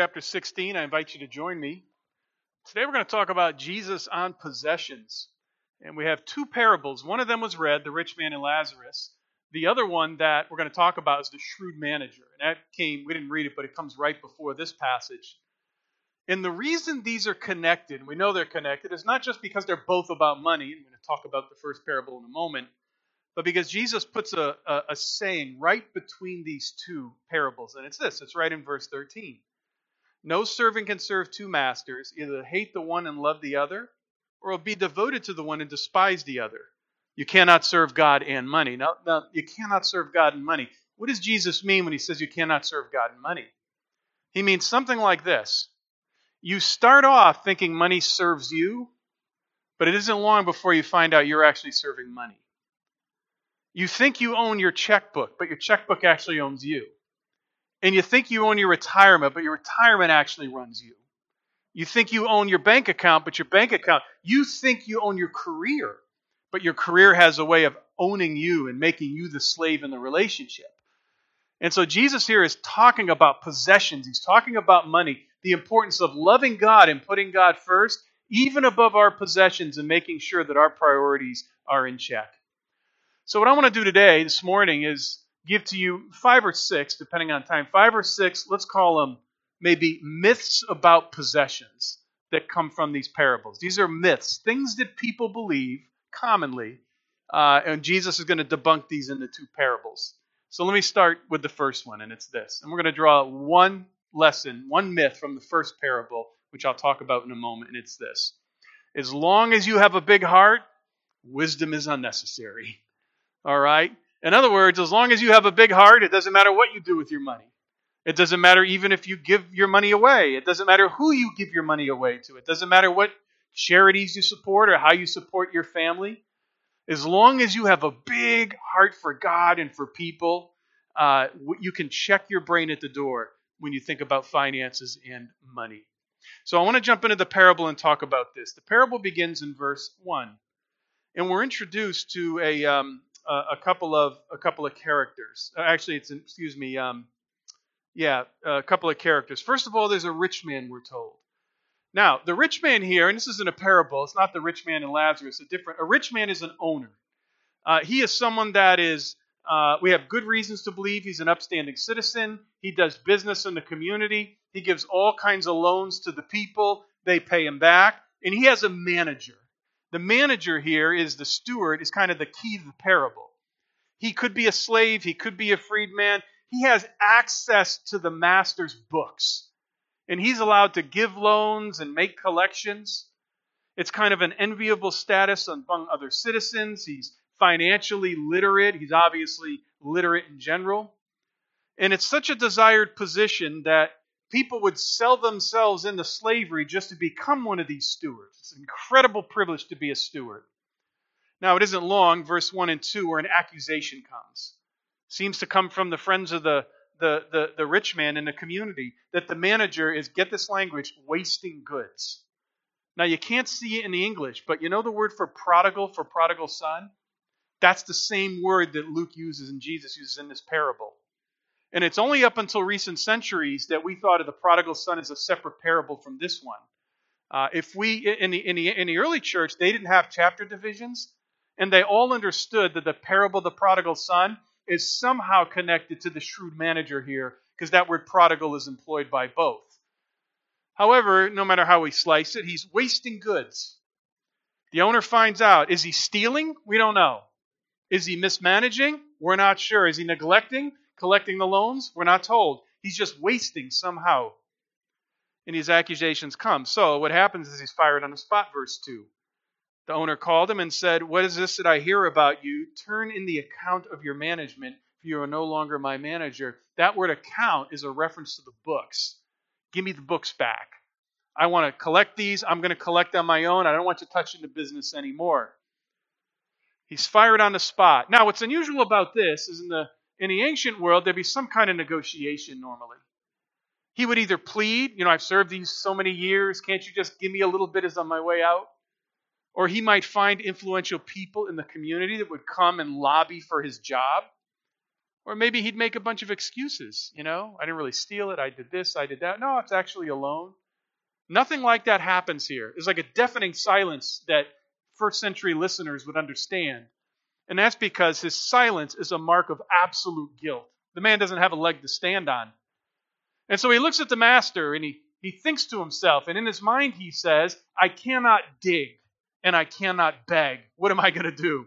Chapter 16, I invite you to join me. Today we're going to talk about Jesus on possessions. And we have two parables. One of them was read, the rich man and Lazarus. The other one that we're going to talk about is the shrewd manager. And that came, we didn't read it, but it comes right before this passage. And the reason these are connected, and we know they're connected, is not just because they're both about money. I'm going to talk about the first parable in a moment. But because Jesus puts a saying right between these two parables. And it's this. It's right in verse 13. No servant can serve two masters, either hate the one and love the other, or be devoted to the one and despise the other. You cannot serve God and money. Now, you cannot serve God and money. What does Jesus mean when he says you cannot serve God and money? He means something like this. You start off thinking money serves you, but it isn't long before you find out you're actually serving money. You think you own your checkbook, but your checkbook actually owns you. And you think you own your retirement, but your retirement actually runs you. You think you own your bank account, but your bank account... You think you own your career, but your career has a way of owning you and making you the slave in the relationship. And so Jesus here is talking about possessions. He's talking about money, the importance of loving God and putting God first, even above our possessions, and making sure that our priorities are in check. So what I want to do today, this morning, is give to you five or six, depending on time, let's call them maybe myths about possessions that come from these parables. These are myths, things that people believe commonly, and Jesus is going to debunk these in the two parables. So let me start with the first one, and it's this. And we're going to draw one lesson, one myth from the first parable, which I'll talk about in a moment, and it's this. As long as you have a big heart, wisdom is unnecessary. All right? In other words, as long as you have a big heart, it doesn't matter what you do with your money. It doesn't matter even if you give your money away. It doesn't matter who you give your money away to. It doesn't matter what charities you support or how you support your family. As long as you have a big heart for God and for people, you can check your brain at the door when you think about finances and money. So I want to jump into the parable and talk about this. The parable begins in verse 1. And we're introduced to a couple of characters. A couple of characters. First of all, there's a rich man, we're told. Now, the rich man here, and this isn't a parable. It's not the rich man and Lazarus. A rich man is an owner. He is someone that is. We have good reasons to believe he's an upstanding citizen. He does business in the community. He gives all kinds of loans to the people. They pay him back, and he has a manager. The manager here is the steward, is kind of the key to the parable. He could be a slave. He could be a freedman. He has access to the master's books. And he's allowed to give loans and make collections. It's kind of an enviable status among other citizens. He's financially literate. He's obviously literate in general. And it's such a desired position that people would sell themselves into slavery just to become one of these stewards. It's an incredible privilege to be a steward. Now, it isn't long, verse 1 and 2, where an accusation comes. Seems to come from the friends of the rich man in the community that the manager is, get this language, wasting goods. Now, you can't see it in the English, but you know the word for prodigal son? That's the same word that Luke uses and Jesus uses in this parable. And it's only up until recent centuries that we thought of the prodigal son as a separate parable from this one. In the early church, they didn't have chapter divisions, and they all understood that the parable of the prodigal son is somehow connected to the shrewd manager here, because that word prodigal is employed by both. However, no matter how we slice it, he's wasting goods. The owner finds out. Is he stealing? We don't know. Is he mismanaging? We're not sure. Is he neglecting? Collecting the loans? We're not told. He's just wasting somehow. And his accusations come. So what happens is he's fired on the spot, verse 2. The owner called him and said, "What is this that I hear about you? Turn in the account of your management, for you are no longer my manager." That word account is a reference to the books. Give me the books back. I want to collect these. I'm going to collect on my own. I don't want you touching the business anymore. He's fired on the spot. Now, what's unusual about this is in the ancient world, there'd be some kind of negotiation normally. He would either plead, I've served you so many years, can't you just give me a little bit as on my way out? Or he might find influential people in the community that would come and lobby for his job. Or maybe he'd make a bunch of excuses, you know. I didn't really steal it. I did this. I did that. No, it's actually a loan. Nothing like that happens here. It's like a deafening silence that first century listeners would understand. And that's because his silence is a mark of absolute guilt. The man doesn't have a leg to stand on. And so he looks at the master and he thinks to himself. And in his mind, he says, I cannot dig and I cannot beg. What am I going to do?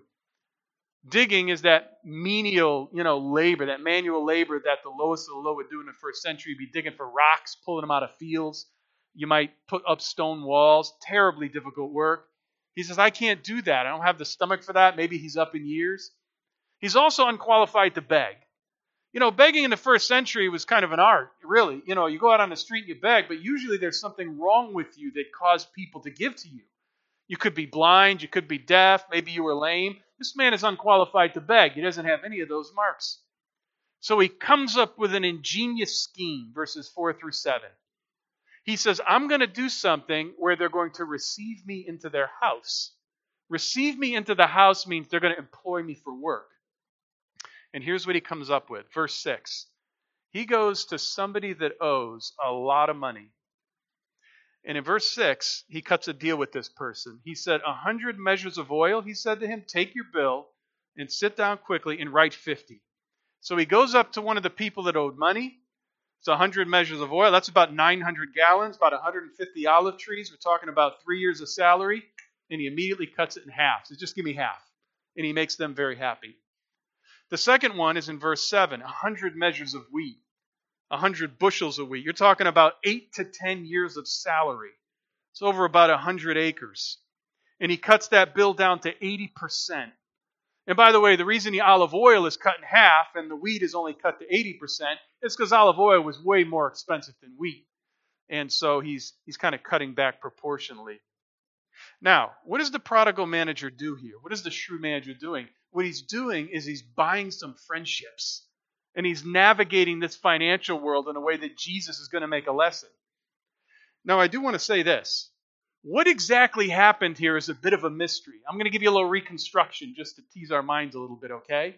Digging is that menial, labor, that manual labor that the lowest of the low would do in the first century. You'd be digging for rocks, pulling them out of fields. You might put up stone walls. Terribly difficult work. He says, I can't do that. I don't have the stomach for that. Maybe he's up in years. He's also unqualified to beg. Begging in the first century was kind of an art, really. You go out on the street and you beg, but usually there's something wrong with you that caused people to give to you. You could be blind. You could be deaf. Maybe you were lame. This man is unqualified to beg. He doesn't have any of those marks. So he comes up with an ingenious scheme, verses 4-7. He says, I'm going to do something where they're going to receive me into their house. Receive me into the house means they're going to employ me for work. And here's what he comes up with, verse 6. He goes to somebody that owes a lot of money. And in verse 6, he cuts a deal with this person. He said, 100 measures of oil, he said to him, take your bill and sit down quickly and write 50. So he goes up to one of the people that owed money. It's 100 measures of oil. That's about 900 gallons, about 150 olive trees. We're talking about 3 years of salary. And he immediately cuts it in half. So just give me half. And he makes them very happy. The second one is in verse 7, 100 measures of wheat. 100 bushels a week. You're talking about 8 to 10 years of salary. It's over about 100 acres. And he cuts that bill down to 80%. And by the way, the reason the olive oil is cut in half and the wheat is only cut to 80% is because olive oil was way more expensive than wheat. And so he's kind of cutting back proportionally. Now, what does the prodigal manager do here? What is the shrewd manager doing? What he's doing is he's buying some friendships. And he's navigating this financial world in a way that Jesus is going to make a lesson. Now, I do want to say this. What exactly happened here is a bit of a mystery. I'm going to give you a little reconstruction just to tease our minds a little bit, okay?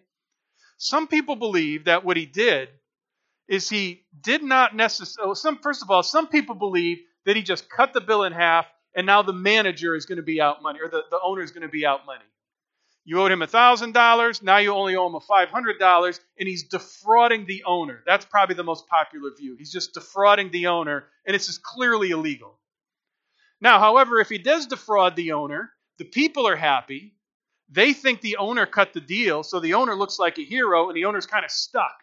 Some people believe that what he did is he did not necessarily... First of all, some people believe that he just cut the bill in half and now the manager is going to be out money, or the owner is going to be out money. You owed him $1,000, now you only owe him $500, and he's defrauding the owner. That's probably the most popular view. He's just defrauding the owner, and this is clearly illegal. Now, however, if he does defraud the owner, the people are happy. They think the owner cut the deal, so the owner looks like a hero, and the owner's kind of stuck.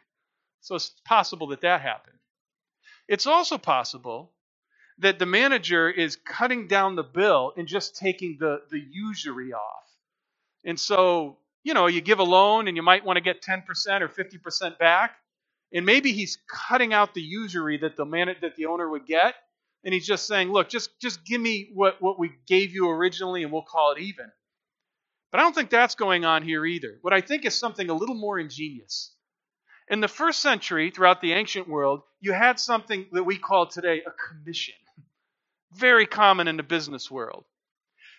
So it's possible that that happened. It's also possible that the manager is cutting down the bill and just taking the usury off. And so, you give a loan and you might want to get 10% or 50% back. And maybe he's cutting out the usury that the owner would get. And he's just saying, look, just give me what we gave you originally and we'll call it even. But I don't think that's going on here either. What I think is something a little more ingenious. In the first century, throughout the ancient world, you had something that we call today a commission. Very common in the business world.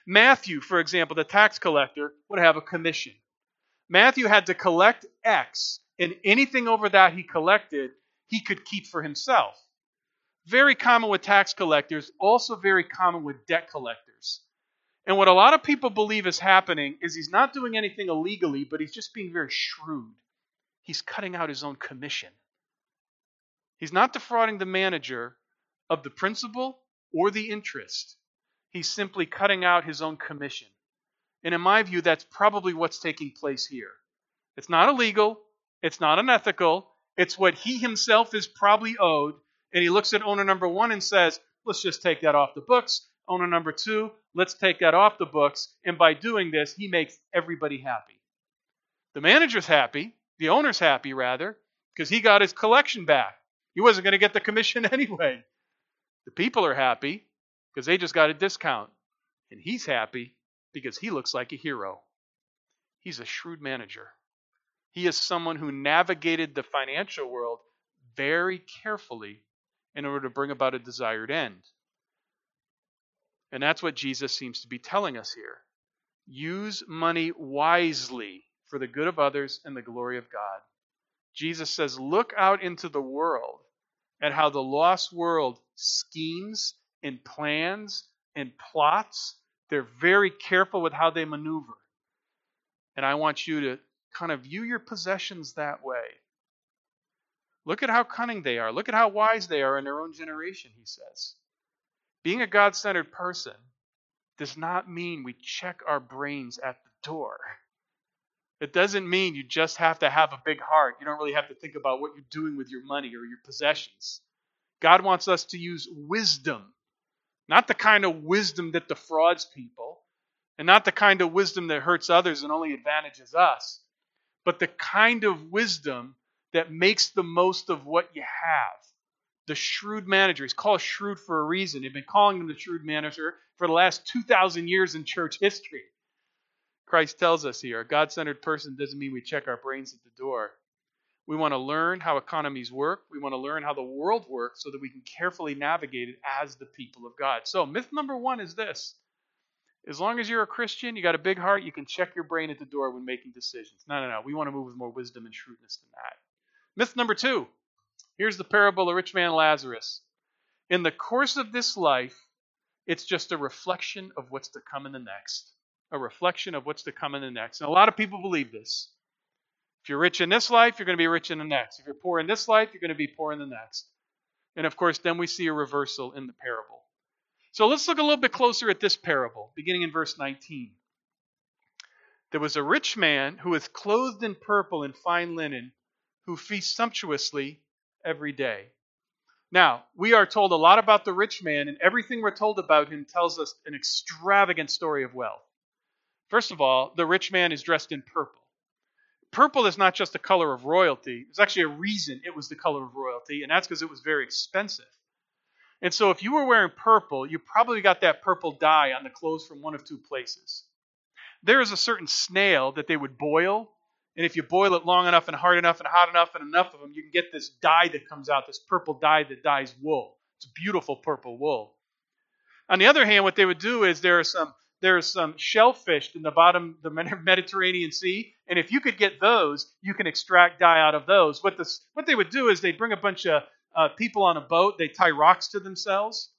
Matthew, for example, the tax collector, would have a commission. Matthew had to collect X, and anything over that he collected, he could keep for himself. Very common with tax collectors, also very common with debt collectors. And what a lot of people believe is happening is he's not doing anything illegally, but he's just being very shrewd. He's cutting out his own commission. He's not defrauding the manager of the principal or the interest. He's simply cutting out his own commission. And in my view, that's probably what's taking place here. It's not illegal. It's not unethical. It's what he himself is probably owed. And he looks at owner number one and says, let's just take that off the books. Owner number two, let's take that off the books. And by doing this, he makes everybody happy. The manager's happy. The owner's happy, rather, because he got his collection back. He wasn't going to get the commission anyway. The people are happy, because they just got a discount. And he's happy because he looks like a hero. He's a shrewd manager. He is someone who navigated the financial world very carefully in order to bring about a desired end. And that's what Jesus seems to be telling us here. Use money wisely for the good of others and the glory of God. Jesus says, look out into the world at how the lost world schemes and plans and plots. They're very careful with how they maneuver. And I want you to kind of view your possessions that way. Look at how cunning they are. Look at how wise they are in their own generation, he says. Being a God-centered person does not mean we check our brains at the door. It doesn't mean you just have to have a big heart. You don't really have to think about what you're doing with your money or your possessions. God wants us to use wisdom, not the kind of wisdom that defrauds people, and not the kind of wisdom that hurts others and only advantages us, but the kind of wisdom that makes the most of what you have. The shrewd manager. He's called shrewd for a reason. They've been calling him the shrewd manager for the last 2,000 years in church history. Christ tells us here, a God-centered person doesn't mean we check our brains at the door. We want to learn how economies work. We want to learn how the world works so that we can carefully navigate it as the people of God. So myth number one is this. As long as you're a Christian, you got a big heart, you can check your brain at the door when making decisions. No. We want to move with more wisdom and shrewdness than that. Myth number two, here's the parable of rich man Lazarus. In the course of this life, it's just a reflection of what's to come in the next. A reflection of what's to come in the next. And a lot of people believe this. If you're rich in this life, you're going to be rich in the next. If you're poor in this life, you're going to be poor in the next. And of course, then we see a reversal in the parable. So let's look a little bit closer at this parable, beginning in verse 19. There was a rich man who was clothed in purple and fine linen, who feasts sumptuously every day. Now, we are told a lot about the rich man, and everything we're told about him tells us an extravagant story of wealth. First of all, the rich man is dressed in purple. Purple is not just the color of royalty. There's actually a reason it was the color of royalty, and that's because it was very expensive. And so if you were wearing purple, you probably got that purple dye on the clothes from one of two places. There is a certain snail that they would boil, and if you boil it long enough and hard enough and hot enough and enough of them, you can get this dye that comes out, this purple dye that dyes wool. It's beautiful purple wool. On the other hand, what they would do is there are some shellfish in the bottom of the Mediterranean Sea, and if you could get those, you can extract dye out of those. What they would do is they'd bring a bunch of people on a boat, they'd tie rocks to themselves,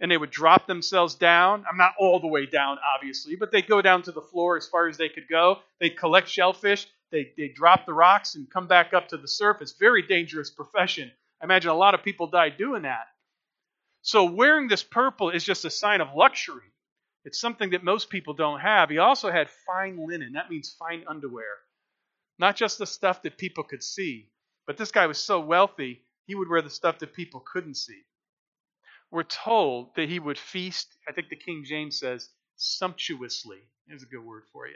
and they would drop themselves down. I'm not all the way down, obviously, but they'd go down to the floor as far as they could go. They'd collect shellfish. They drop the rocks and come back up to the surface. Very dangerous profession. I imagine a lot of people die doing that. So wearing this purple is just a sign of luxury. It's something that most people don't have. He also had fine linen. That means fine underwear. Not just the stuff that people could see. But this guy was so wealthy, he would wear the stuff that people couldn't see. We're told that he would feast, I think the King James says, sumptuously. There's a good word for you.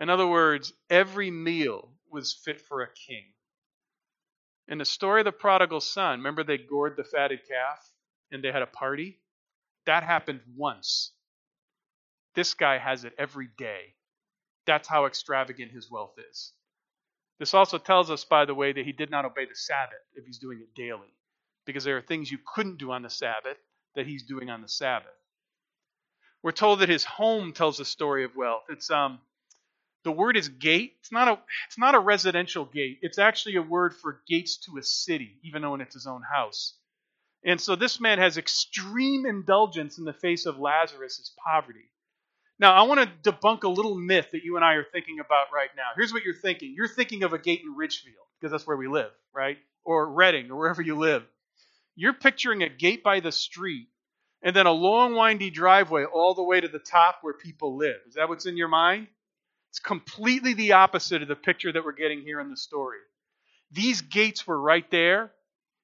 In other words, every meal was fit for a king. In the story of the prodigal son, remember they gored the fatted calf and they had a party? That happened once. This guy has it every day. That's how extravagant his wealth is. This also tells us, by the way, that he did not obey the Sabbath if he's doing it daily, because there are things you couldn't do on the Sabbath that he's doing on the Sabbath. We're told that his home tells a story of wealth. It's the word is gate. It's not a residential gate. It's actually a word for gates to a city, even though it's his own house. And so this man has extreme indulgence in the face of Lazarus' poverty. Now, I want to debunk a little myth that you and I are thinking about right now. Here's what you're thinking. You're thinking of a gate in Ridgefield, because that's where we live, right? Or Reading, or wherever you live. You're picturing a gate by the street, and then a long, windy driveway all the way to the top where people live. Is that what's in your mind? It's completely the opposite of the picture that we're getting here in the story. These gates were right there.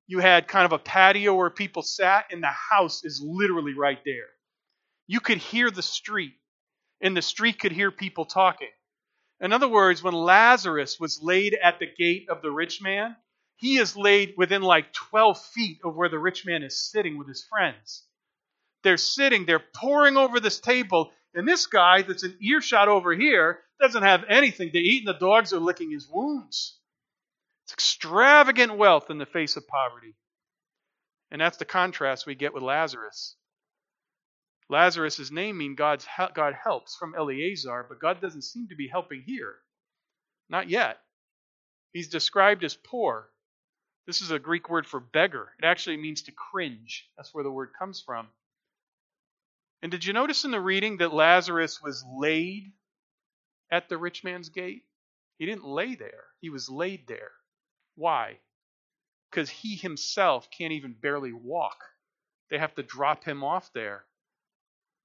You had kind of a patio where people sat, and the house is literally right there. You could hear the street, and the street could hear people talking. In other words, when Lazarus was laid at the gate of the rich man, he is laid within like 12 feet of where the rich man is sitting with his friends. They're sitting, they're poring over this table, and this guy that's an earshot over here doesn't have anything to eat, and the dogs are licking his wounds. It's extravagant wealth in the face of poverty. And that's the contrast we get with Lazarus. Lazarus' name means God helps from Eleazar, but God doesn't seem to be helping here. Not yet. He's described as poor. This is a Greek word for beggar. It actually means to cringe. That's where the word comes from. And did you notice in the reading that Lazarus was laid at the rich man's gate? He didn't lay there. He was laid there. Why? Because he himself can't even barely walk. They have to drop him off there.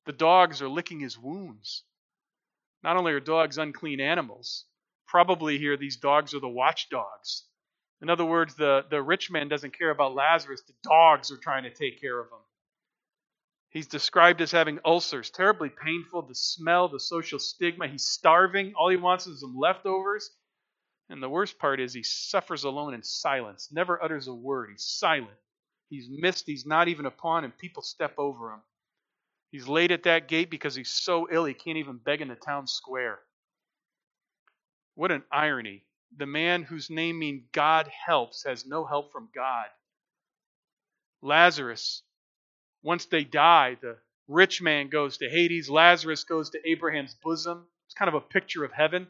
The dogs are licking his wounds. Not only are dogs unclean animals, probably here these dogs are the watchdogs. In other words, the rich man doesn't care about Lazarus. The dogs are trying to take care of him. He's described as having ulcers, terribly painful, the smell, the social stigma. He's starving. All he wants is some leftovers. And the worst part is he suffers alone in silence, never utters a word. He's silent. He's missed. He's not even upon, and people step over him. He's laid at that gate because he's so ill he can't even beg in the town square. What an irony. The man whose name means God helps has no help from God. Lazarus, once they die, the rich man goes to Hades. Lazarus goes to Abraham's bosom. It's kind of a picture of heaven.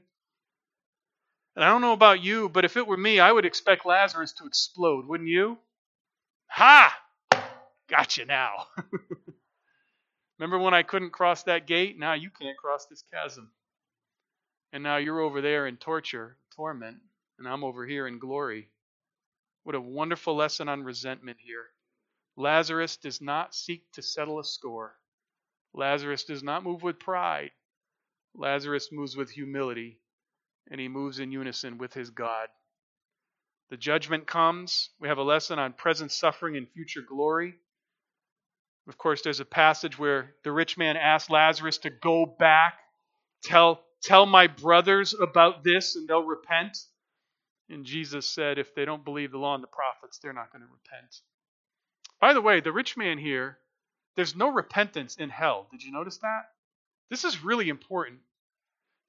And I don't know about you, but if it were me, I would expect Lazarus to explode, wouldn't you? Ha! Gotcha now. Remember when I couldn't cross that gate? Now you can't cross this chasm. And now you're over there in torture, torment, and I'm over here in glory. What a wonderful lesson on resentment here. Lazarus does not seek to settle a score. Lazarus does not move with pride. Lazarus moves with humility, and he moves in unison with his God. The judgment comes. We have a lesson on present suffering and future glory. Of course, there's a passage where the rich man asked Lazarus to go back, tell my brothers about this, and they'll repent. And Jesus said, if they don't believe the law and the prophets, they're not going to repent. By the way, the rich man here, there's no repentance in hell. Did you notice that? This is really important.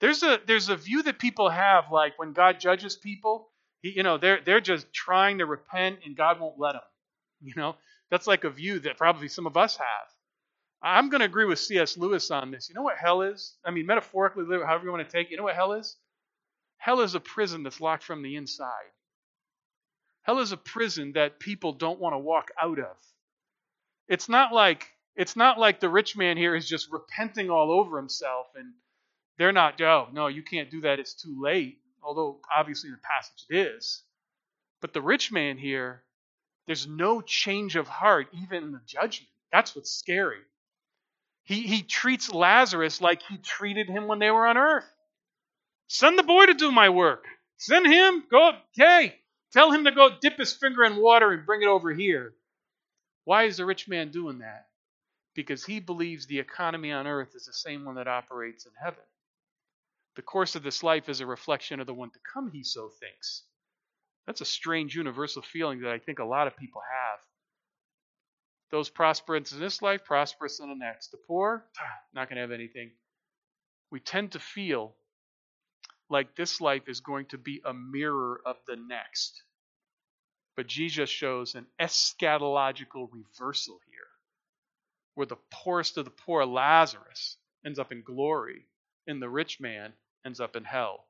There's a view that people have, like when God judges people, they're just trying to repent and God won't let them. That's like a view that probably some of us have. I'm going to agree with C.S. Lewis on this. You know what hell is? I mean, metaphorically, however you want to take it, you know what hell is? Hell is a prison that's locked from the inside. Hell is a prison that people don't want to walk out of. It's not like the rich man here is just repenting all over himself and they're not, oh, no, you can't do that. It's too late. Although, obviously, in the passage it is. But the rich man here, there's no change of heart, even in the judgment. That's what's scary. He treats Lazarus like he treated him when they were on earth. Send the boy to do my work. Send him. Go, hey, tell him to go dip his finger in water and bring it over here. Why is the rich man doing that? Because he believes the economy on earth is the same one that operates in heaven. The course of this life is a reflection of the one to come, he so thinks. That's a strange universal feeling that I think a lot of people have. Those prosperous in this life, prosperous in the next. The poor, not going to have anything. We tend to feel like this life is going to be a mirror of the next. But Jesus shows an eschatological reversal here, where the poorest of the poor, Lazarus, ends up in glory, and the rich man ends up in hell.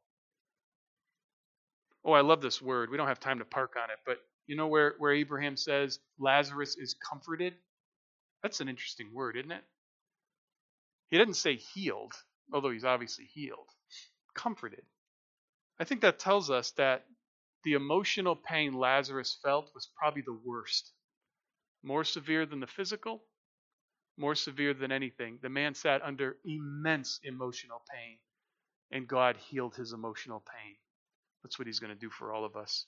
Oh, I love this word. We don't have time to park on it, but you know where Abraham says Lazarus is comforted? That's an interesting word, isn't it? He didn't say healed, although he's obviously healed. Comforted. I think that tells us that the emotional pain Lazarus felt was probably the worst. More severe than the physical, more severe than anything. The man sat under immense emotional pain, and God healed his emotional pain. That's what he's going to do for all of us.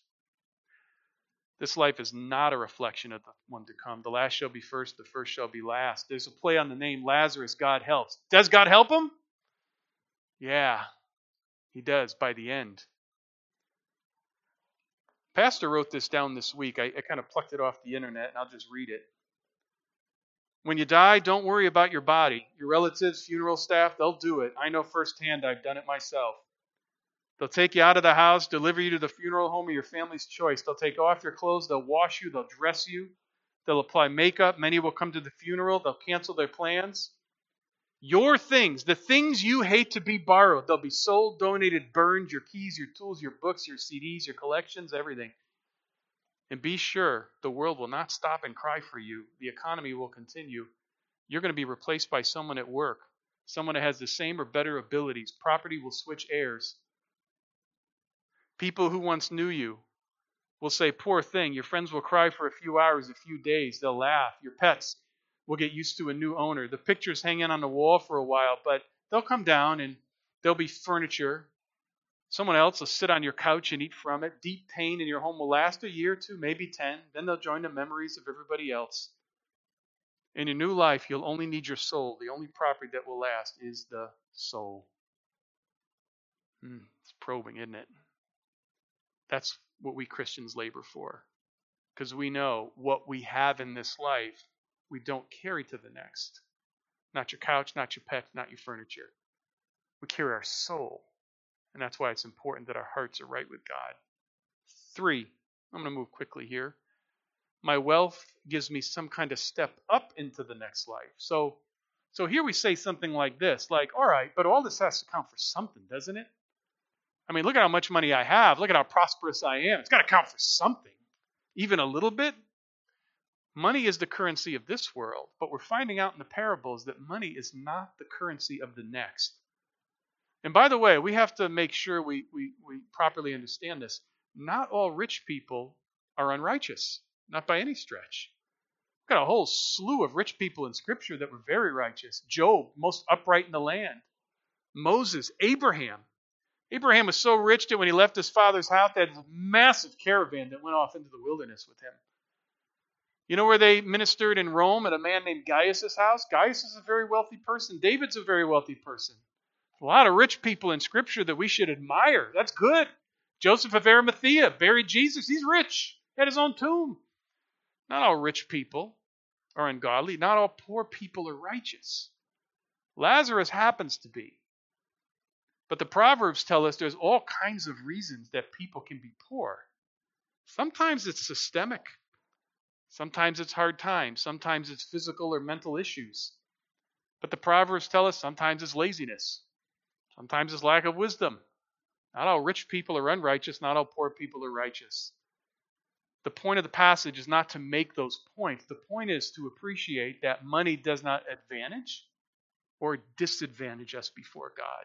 This life is not a reflection of the one to come. The last shall be first, the first shall be last. There's a play on the name Lazarus, God helps. Does God help him? Yeah, he does by the end. Pastor wrote this down this week. I kind of plucked it off the internet, and I'll just read it. When you die, don't worry about your body. Your relatives, funeral staff, they'll do it. I know firsthand, I've done it myself. They'll take you out of the house, deliver you to the funeral home of your family's choice. They'll take off your clothes, they'll wash you, they'll dress you, they'll apply makeup. Many will come to the funeral, they'll cancel their plans. Your things, the things you hate to be borrowed, they'll be sold, donated, burned, your keys, your tools, your books, your CDs, your collections, everything. And be sure the world will not stop and cry for you. The economy will continue. You're going to be replaced by someone at work, someone that has the same or better abilities. Property will switch heirs. People who once knew you will say, poor thing. Your friends will cry for a few hours, a few days. They'll laugh. Your pets will get used to a new owner. The pictures hang in on the wall for a while, but they'll come down and there'll be furniture. Someone else will sit on your couch and eat from it. Deep pain in your home will last a year or two, maybe 10. Then they'll join the memories of everybody else. In your new life, you'll only need your soul. The only property that will last is the soul. It's probing, isn't it? That's what we Christians labor for. Because we know what we have in this life, we don't carry to the next. Not your couch, not your pet, not your furniture. We carry our soul. And that's why it's important that our hearts are right with God. 3, I'm going to move quickly here. My wealth gives me some kind of step up into the next life. So here we say something like this, like, all right, but all this has to count for something, doesn't it? I mean, look at how much money I have. Look at how prosperous I am. It's got to count for something, even a little bit. Money is the currency of this world, but we're finding out in the parables that money is not the currency of the next. And by the way, we have to make sure we properly understand this. Not all rich people are unrighteous, not by any stretch. We've got a whole slew of rich people in Scripture that were very righteous. Job, most upright in the land. Moses, Abraham. Abraham was so rich that when he left his father's house, they had a massive caravan that went off into the wilderness with him. You know where they ministered in Rome at a man named Gaius' house? Gaius is a very wealthy person. David's a very wealthy person. A lot of rich people in Scripture that we should admire. That's good. Joseph of Arimathea buried Jesus. He's rich. He had his own tomb. Not all rich people are ungodly. Not all poor people are righteous. Lazarus happens to be. But the Proverbs tell us there's all kinds of reasons that people can be poor. Sometimes it's systemic. Sometimes it's hard times. Sometimes it's physical or mental issues. But the Proverbs tell us sometimes it's laziness. Sometimes it's lack of wisdom. Not all rich people are unrighteous. Not all poor people are righteous. The point of the passage is not to make those points. The point is to appreciate that money does not advantage or disadvantage us before God.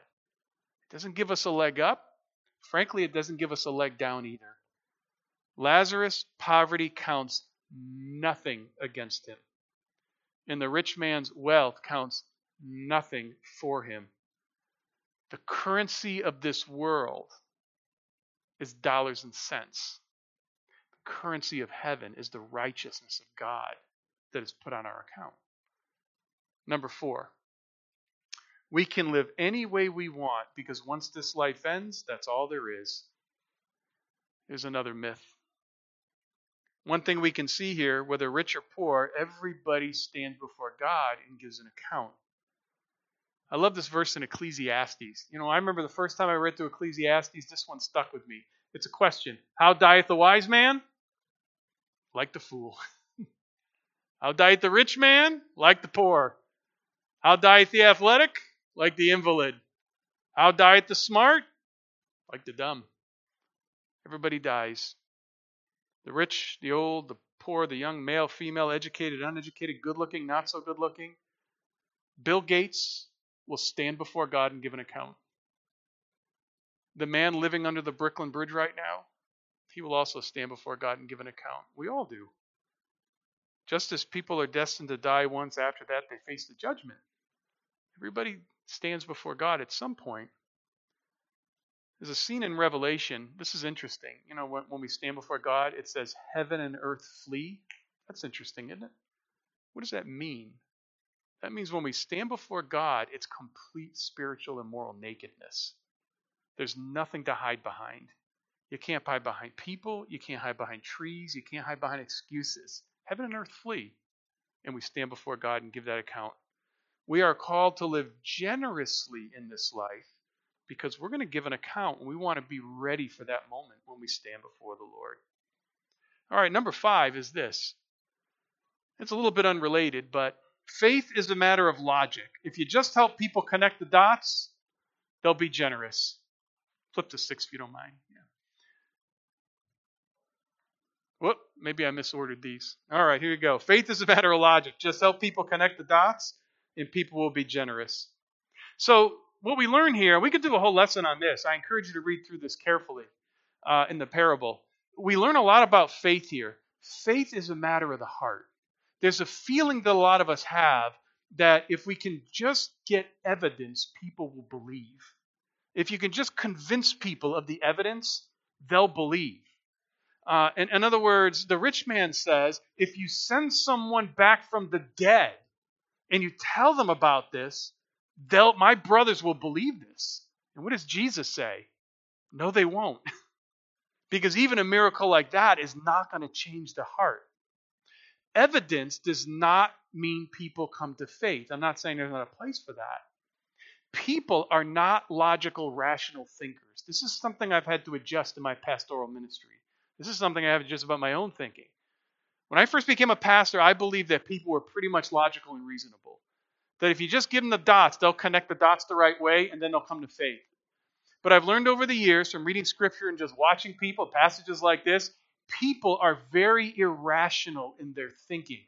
It doesn't give us a leg up. Frankly, it doesn't give us a leg down either. Lazarus' poverty counts nothing against him. And the rich man's wealth counts nothing for him. The currency of this world is dollars and cents. The currency of heaven is the righteousness of God that is put on our account. 4, we can live any way we want because once this life ends, that's all there is. Here's another myth. One thing we can see here, whether rich or poor, everybody stands before God and gives an account. I love this verse in Ecclesiastes. You know, I remember the first time I read through Ecclesiastes, this one stuck with me. It's a question. How dieth the wise man? Like the fool. How dieth the rich man? Like the poor. How dieth the athletic? Like the invalid. How dieth the smart? Like the dumb. Everybody dies. The rich, the old, the poor, the young, male, female, educated, uneducated, good-looking, not so good-looking. Bill Gates will stand before God and give an account. The man living under the Brooklyn Bridge right now, he will also stand before God and give an account. We all do. Just as people are destined to die once, after that they face the judgment. Everybody stands before God at some point. There's a scene in Revelation. This is interesting. You know, when we stand before God, it says heaven and earth flee. That's interesting, isn't it? What does that mean? That means when we stand before God, it's complete spiritual and moral nakedness. There's nothing to hide behind. You can't hide behind people. You can't hide behind trees. You can't hide behind excuses. Heaven and earth flee. And we stand before God and give that account. We are called to live generously in this life because we're going to give an account. And we want to be ready for that moment when we stand before the Lord. All right, 5 is this. It's a little bit unrelated, but Faith is a matter of logic. If you just help people connect the dots, they'll be generous. Flip to 6 if you don't mind. Yeah. Whoop, maybe I misordered these. All right, here you go. Faith is a matter of logic. Just help people connect the dots, and people will be generous. So what we learn here, we could do a whole lesson on this. I encourage you to read through this carefully in the parable. We learn a lot about faith here. Faith is a matter of the heart. There's a feeling that a lot of us have that if we can just get evidence, people will believe. If you can just convince people of the evidence, they'll believe. And in other words, the rich man says, if you send someone back from the dead and you tell them about this, my brothers will believe this. And what does Jesus say? No, they won't. Because even a miracle like that is not going to change the heart. Evidence does not mean people come to faith. I'm not saying there's not a place for that. People are not logical, rational thinkers. This is something I've had to adjust in my pastoral ministry. This is something I have just about my own thinking. When I first became a pastor, I believed that people were pretty much logical and reasonable. That if you just give them the dots, they'll connect the dots the right way, and then they'll come to faith. But I've learned over the years from reading scripture and just watching people, passages like this, people are very irrational in their thinking.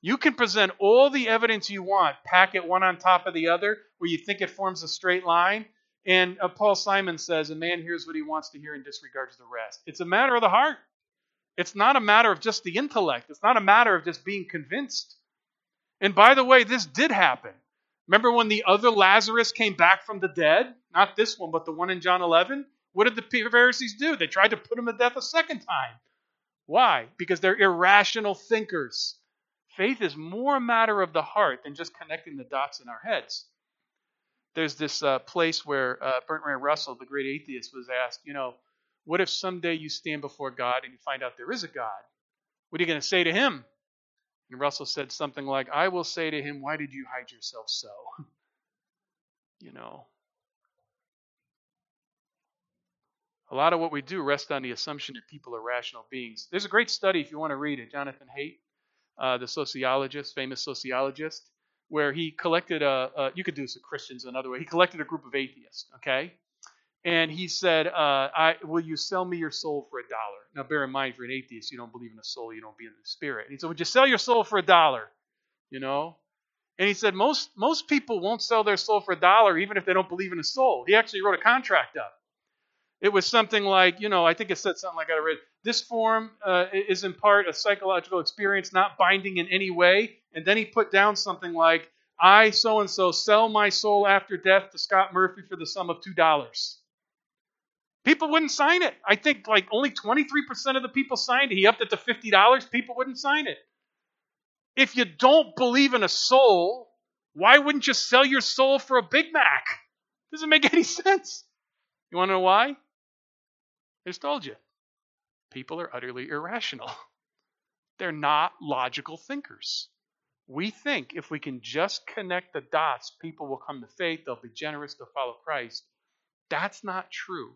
You can present all the evidence you want, pack it one on top of the other, where you think it forms a straight line. And Paul Simon says, a man hears what he wants to hear and disregards the rest. It's a matter of the heart. It's not a matter of just the intellect. It's not a matter of just being convinced. And by the way, this did happen. Remember when the other Lazarus came back from the dead? Not this one, but the one in John 11. What did the Pharisees do? They tried to put him to death a second time. Why? Because they're irrational thinkers. Faith is more a matter of the heart than just connecting the dots in our heads. There's this place where Bertrand Russell, the great atheist, was asked, what if someday you stand before God and you find out there is a God? What are you going to say to him? And Russell said something like, I will say to him, why did you hide yourself so? A lot of what we do rests on the assumption that people are rational beings. There's a great study, if you want to read it, Jonathan Haidt, the sociologist, famous sociologist, where he collected you could do this with Christians another way. He collected a group of atheists, okay? And he said, will you sell me your soul for $1? Now, bear in mind, if you're an atheist, you don't believe in a soul, you don't believe in the spirit. And he said, would you sell your soul for $1? And he said, most people won't sell their soul for $1, even if they don't believe in a soul. He actually wrote a contract up. It was something like, I think it said something like I read, this form is in part a psychological experience, not binding in any way. And then he put down something like, I, so-and-so, sell my soul after death to Scott Murphy for the sum of $2. People wouldn't sign it. I think only 23% of the people signed it. He upped it to $50. People wouldn't sign it. If you don't believe in a soul, why wouldn't you sell your soul for a Big Mac? Doesn't make any sense. You want to know why? I just told you. People are utterly irrational. They're not logical thinkers. We think if we can just connect the dots, people will come to faith, they'll be generous, they'll follow Christ. That's not true.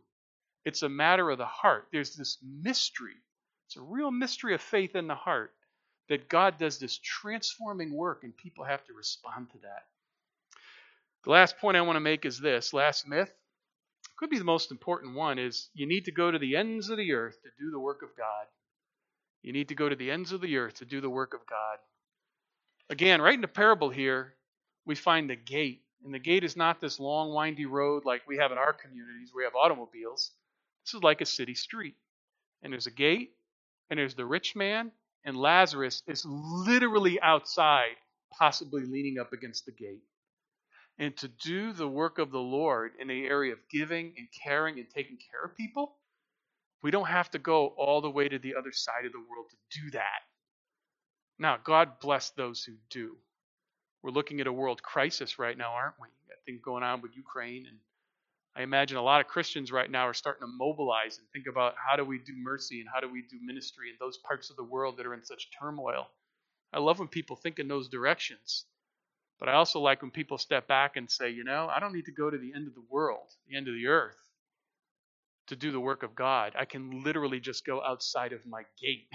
It's a matter of the heart. There's this mystery. It's a real mystery of faith in the heart that God does this transforming work and people have to respond to that. The last point I want to make is this. Last myth, could be the most important one, is you need to go to the ends of the earth to do the work of God. You need to go to the ends of the earth to do the work of God. Again, right in the parable here, we find the gate. And the gate is not this long, windy road like we have in our communities where we have automobiles. This is like a city street. And there's a gate, and there's the rich man, and Lazarus is literally outside, possibly leaning up against the gate. And to do the work of the Lord in the area of giving and caring and taking care of people, we don't have to go all the way to the other side of the world to do that. Now, God bless those who do. We're looking at a world crisis right now, aren't we? That thing going on with Ukraine, and I imagine a lot of Christians right now are starting to mobilize and think about how do we do mercy and how do we do ministry in those parts of the world that are in such turmoil. I love when people think in those directions, but I also like when people step back and say, I don't need to go to the end of the world, the end of the earth, to do the work of God. I can literally just go outside of my gate,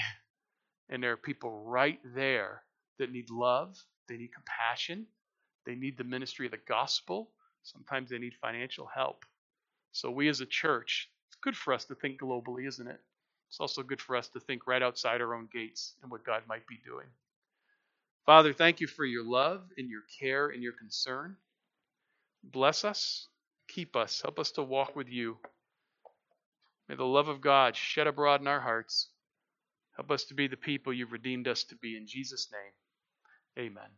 and there are people right there that need love. They need compassion. They need the ministry of the gospel. Sometimes they need financial help. So we as a church, it's good for us to think globally, isn't it? It's also good for us to think right outside our own gates and what God might be doing. Father, thank you for your love and your care and your concern. Bless us. Keep us. Help us to walk with you. May the love of God shed abroad in our hearts. Help us to be the people you've redeemed us to be. In Jesus' name, amen.